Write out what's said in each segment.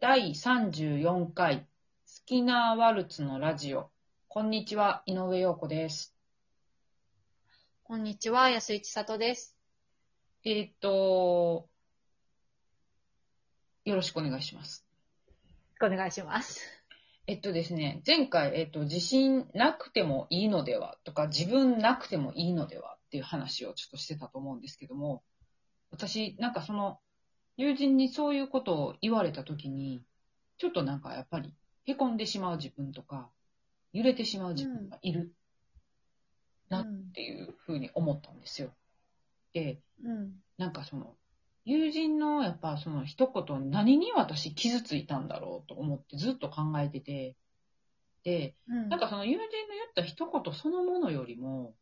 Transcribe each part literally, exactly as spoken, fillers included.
だいさんじゅうよんかいスキナーワルツのラジオ。こんにちは、井上陽子です。こんにちは、安市里です。えーっと、よろしくお願いします。お願いします。えっとですね、前回、えっと、自信なくてもいいのではとか、自分なくてもいいのではっていう話をちょっとしてたと思うんですけども、私、なんかその、友人にそういうことを言われたときに、ちょっとなんかやっぱり、へこんでしまう自分とか、揺れてしまう自分がいる、うん、なっていうふうに思ったんですよ。で、うん、なんかその、友人のやっぱその一言、何に私傷ついたんだろうと思ってずっと考えてて、で、うん、なんかその友人の言った一言そのものよりも、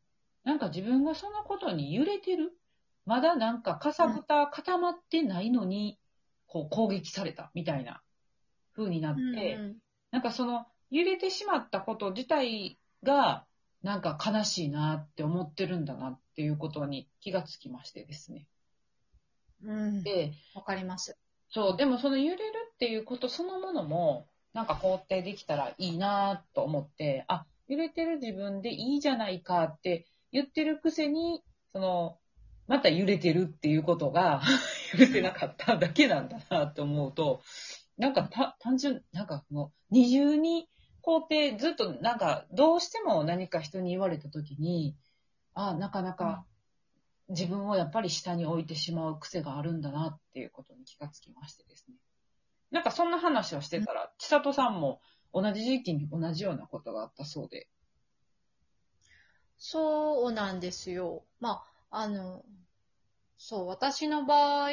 なんか自分がそのことに揺れてる、まだなんかかさぶた固まってないのに、こう攻撃されたみたいな風になって、うんうん、なんかその揺れてしまったこと自体がなんか悲しいなって思ってるんだなっていうことに気がつきましてですね。うん、で、わかります。そう、でもその揺れるっていうことそのものもなんか肯定できたらいいなと思って、あ、揺れてる自分でいいじゃないかって言ってるくせに、そのまた揺れてるっていうことが揺れてなかっただけなんだなと思うと、なんかた単純、なんかもう二重に肯定、ずっとなんかどうしても何か人に言われたときに、ああ、なかなか自分をやっぱり下に置いてしまう癖があるんだなっていうことに気がつきましてですね。なんかそんな話をしてたら、千里さんも同じ時期に同じようなことがあったそうで。そうなんですよ。まあ、あの、そう、私の場合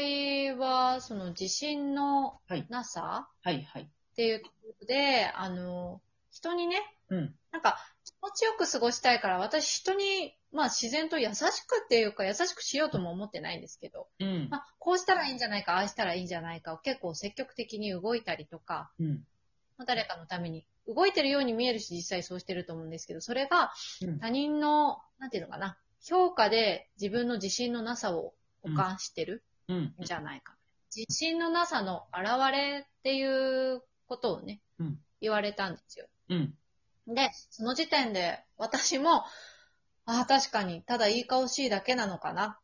は、その自信のなさっていうことで、はいはいはい、あの、人にね、うん、なんか気持ちよく過ごしたいから、私人に、まあ自然と優しくっていうか、優しくしようとも思ってないんですけど、うん、まあこうしたらいいんじゃないか、ああしたらいいんじゃないかを結構積極的に動いたりとか、うん、誰かのために動いてるように見えるし、実際そうしてると思うんですけど、それが他人の、うん、なんていうのかな、評価で自分の自信のなさを補完してるんじゃないか、うんうん、自信のなさの現れっていうことをね、うん、言われたんですよ、うん、で、その時点で私もああ確かにただいい顔しいだけなのかな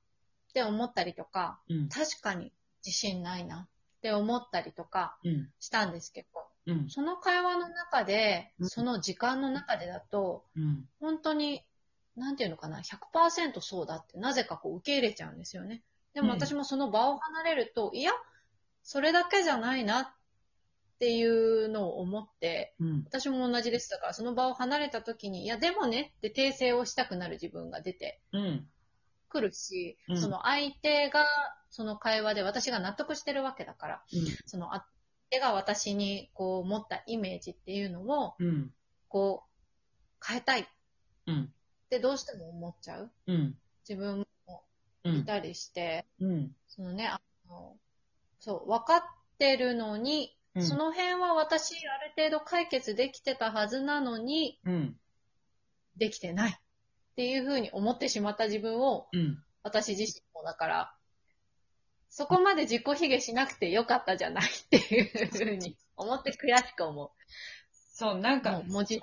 って思ったりとか、うん、確かに自信ないなって思ったりとかしたんですけど、うん、その会話の中で、うん、その時間の中でだと、うん、本当になんていうのかな ひゃくパーセント そうだってなぜかこう受け入れちゃうんですよね。でも私もその場を離れると、うん、いや、それだけじゃないなっていうのを思って、うん、私も同じでしたから、その場を離れた時に、いや、でもねって訂正をしたくなる自分が出てくるし、うん、その相手がその会話で私が納得してるわけだから、うん、その相手が私にこう持ったイメージっていうのを、うん、こう変えたいってどうしても思っちゃう。うん、自分もいたりして、うん、そのね、あの、そう、分かってるのに、うん、その辺は私ある程度解決できてたはずなのに、うん、できてないっていう風に思ってしまった自分を、うん、私自身もだからそこまで自己卑下しなくてよかったじゃないっていう風に思って悔しく思う。そう、なんか文字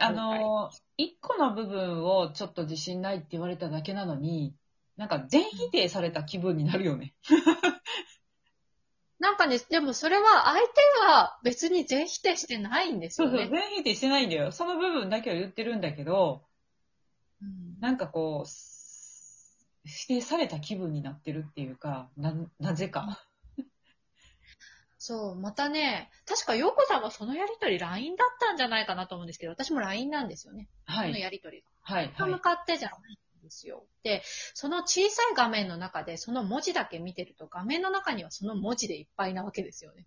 あの一個の部分をちょっと自信ないって言われただけなのに。なんか全否定された気分になるよね。なんかね、でもそれは相手は別に全否定してないんですよね。そうそう、全否定してないんだよ。その部分だけは言ってるんだけど、うん、なんかこう、否定された気分になってるっていうか、な、なぜか。そう、またね、確か陽子さんはそのやりとり ライン だったんじゃないかなと思うんですけど、私も ライン なんですよね。はい。そのやりとりが。はい。向かってじゃない。ですよ。で、その小さい画面の中でその文字だけ見てると、画面の中にはその文字でいっぱいなわけですよね。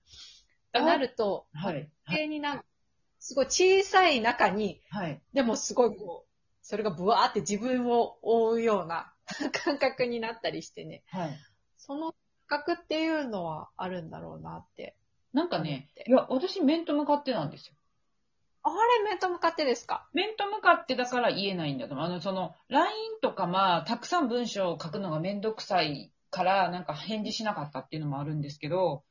となると、はいはい、になすごい小さい中に、はい、でもすごいこうそれがブワーって自分を覆うような感覚になったりしてね、はい、その感覚っていうのはあるんだろうなって。なんかね、いや私面と向かってなんですよ。あれ、面と向かってですか？面と向かってだから言えないんだと思う。あの、その、ライン とか、まあ、たくさん文章を書くのがめんどくさいから、なんか返事しなかったっていうのもあるんですけど、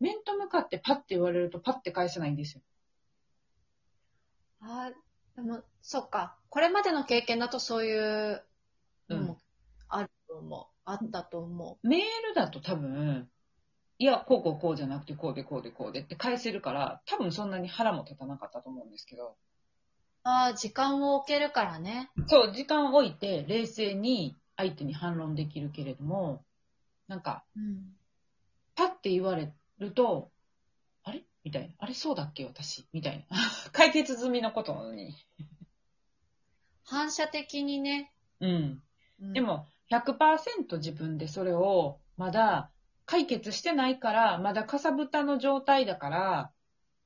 面と向かってパッて言われるとパッて返せないんですよ。あでもそうか、これまでの経験だとそういうのもあると思う、うん、あったと思う。メールだと多分いやこうこうこうじゃなくてこうでこうでこうでって返せるから、多分そんなに腹も立たなかったと思うんですけど。あ時間を置けるからね。そう時間を置いて冷静に相手に反論できるけれども、なんか、うん、パッて言われるとあれみたいな、あれそうだっけ私みたいな解決済みのことなのに反射的にね。うん、うん、でも ひゃくパーセント 自分でそれをまだ解決してないから、まだかさぶたの状態だから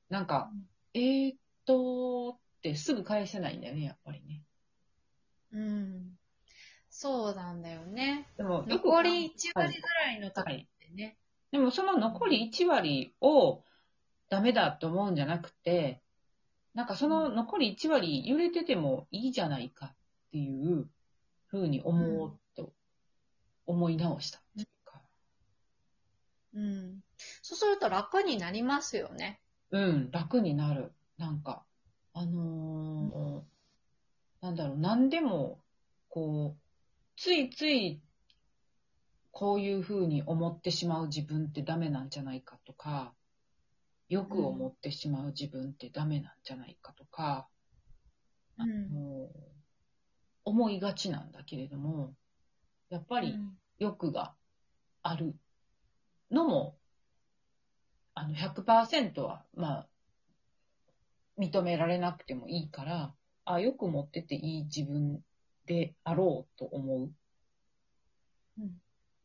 なんか、うん、えーっとってすぐ返せないんだよねやっぱりね。うんそうなんだよね。でも残りいちわりぐらいの時ってね、はい、でもその残りいちわりをダメだと思うんじゃなくて、なんかその残りいちわり揺れててもいいじゃないかっていうふうに思おうと思い直した、うんうん、そうすると楽になりますよね。うん楽になる。なんかあのーうん、なんだろう、何でもこうついついこういうふうに思ってしまう自分ってダメなんじゃないかとか、よく思ってしまう自分ってダメなんじゃないかとか、うん、あの思いがちなんだけれども、やっぱり欲があるのもあの ひゃくパーセント はまあ認められなくてもいいから、あよく持ってていい自分であろうと思う、うん、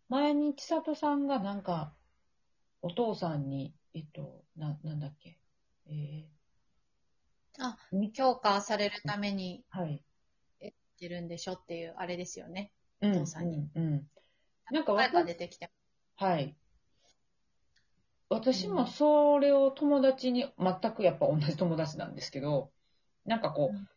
前に千里さんがなんかお父さんにえっと な, なんだっけ、えー、あ強化されるために言ってるんでしょっていうあれですよね、はい、お父さんに、うんうんうん、なんか私出てきて、はい、私もそれを友達に、全くやっぱ同じ友達なんですけど、なんかこう、うん、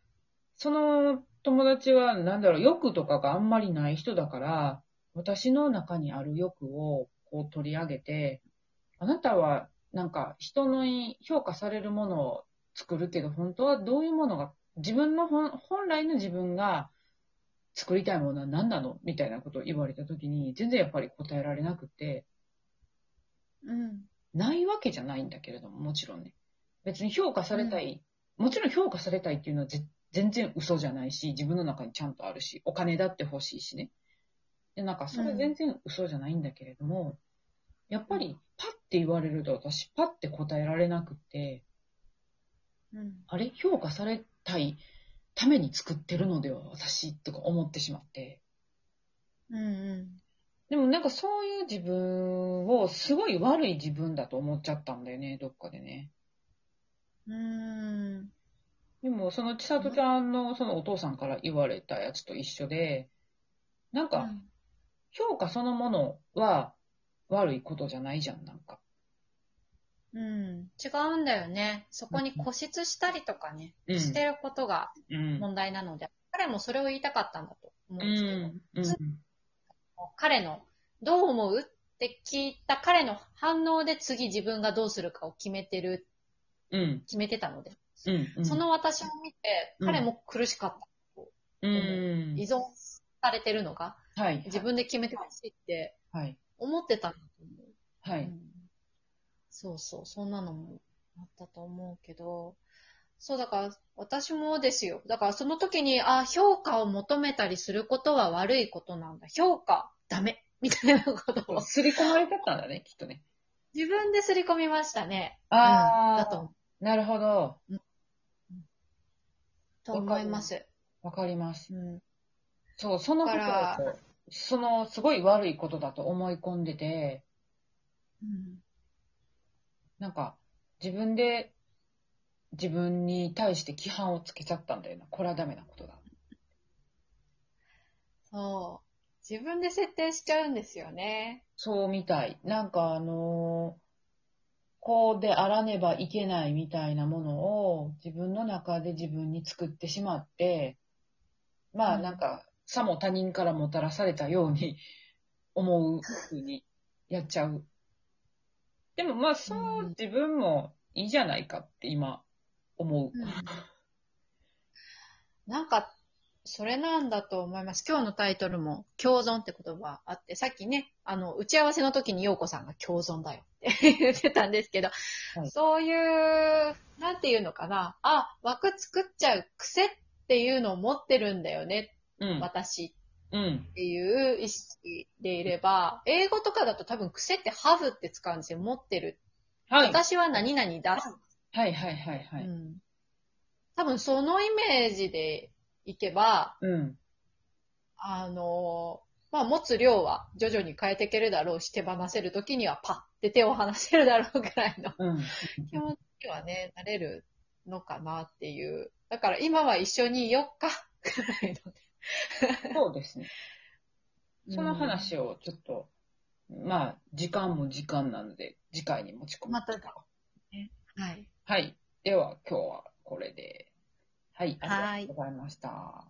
その友達はなんだろう、欲とかがあんまりない人だから、私の中にある欲をこう取り上げて、あなたはなんか人の評価されるものを作るけど、本当はどういうものが、自分の 本, 本来の自分が作りたいものは何なのみたいなことを言われたときに、全然やっぱり答えられなくて、うん、ないわけじゃないんだけれども、もちろんね、別に評価されたい、うん、もちろん評価されたいっていうのは全然嘘じゃないし、自分の中にちゃんとあるし、お金だって欲しいしね、でなんかそれ全然嘘じゃないんだけれども、うん、やっぱりパッて言われると私パッて答えられなくて、うん、あれ評価されたいために作ってるのでは私とか思ってしまって、うんうん、でもなんかそういう自分をすごい悪い自分だと思っちゃったんだよね、どっかでね。うーんでもその千里ちゃんのそのお父さんから言われたやつと一緒で、なんか評価そのものは悪いことじゃないじゃん、なんか。うん、違うんだよね。そこに固執したりとかね、うん、してることが問題なので、うん、彼もそれを言いたかったんだと思うんですけど、うんうん、彼のどう思うって聞いた彼の反応で次自分がどうするかを決めてる、うん、決めてたので、うんうん、その私を見て彼も苦しかったと、うん、依存されてるのが、はい、自分で決めてほしいって思ってたんだと思う。はい、うんそうそう、そんなのもあったと思うけど、そうだから私もですよ。だからその時にあ評価を求めたりすることは悪いことなんだ、評価ダメみたいなことを刷り込まれてたんだね、きっとね。自分で刷り込みましたね。ああ、うん、だと思う。なるほど、うん、と思います。わかります、うん、そう、そのことだとそのすごい悪いことだと思い込んでて、うんなんか自分で自分に対して規範をつけちゃったんだよな、これはダメなことだ。そう自分で設定しちゃうんですよね。そうみたい。なんかあのー、こうであらねばいけないみたいなものを自分の中で自分に作ってしまって、まあなんかさも他人からもたらされたように思うふうにやっちゃうでもまあそう自分もいいじゃないかって今思う、うん、なんかそれなんだと思います。今日のタイトルも共存って言葉あって、さっきね、あの、打ち合わせの時に陽子さんが共存だよって言ってたんですけど、はい、そういう、なんていうのかな、あ、枠作っちゃう癖っていうのを持ってるんだよね、うん、私っていう意識でいれば、うん、英語とかだと多分癖ってハブって使うんですよ、持ってる。はい、私は何々だ。はいはいはいはい。うん、多分そのイメージで、いけば、うん、あの、まあ、持つ量は徐々に変えていけるだろうし、手放せるときにはパッて手を離せるだろうくらいの、うん、気持ちはね、なれるのかなっていう。だから今は一緒にいよっか、くらいのね。そうですね。その話をちょっと、うん、まあ、時間も時間なので、次回に持ち込む。まただ、ね。はい。はい。では、今日はこれで。はい、ありがとうございました。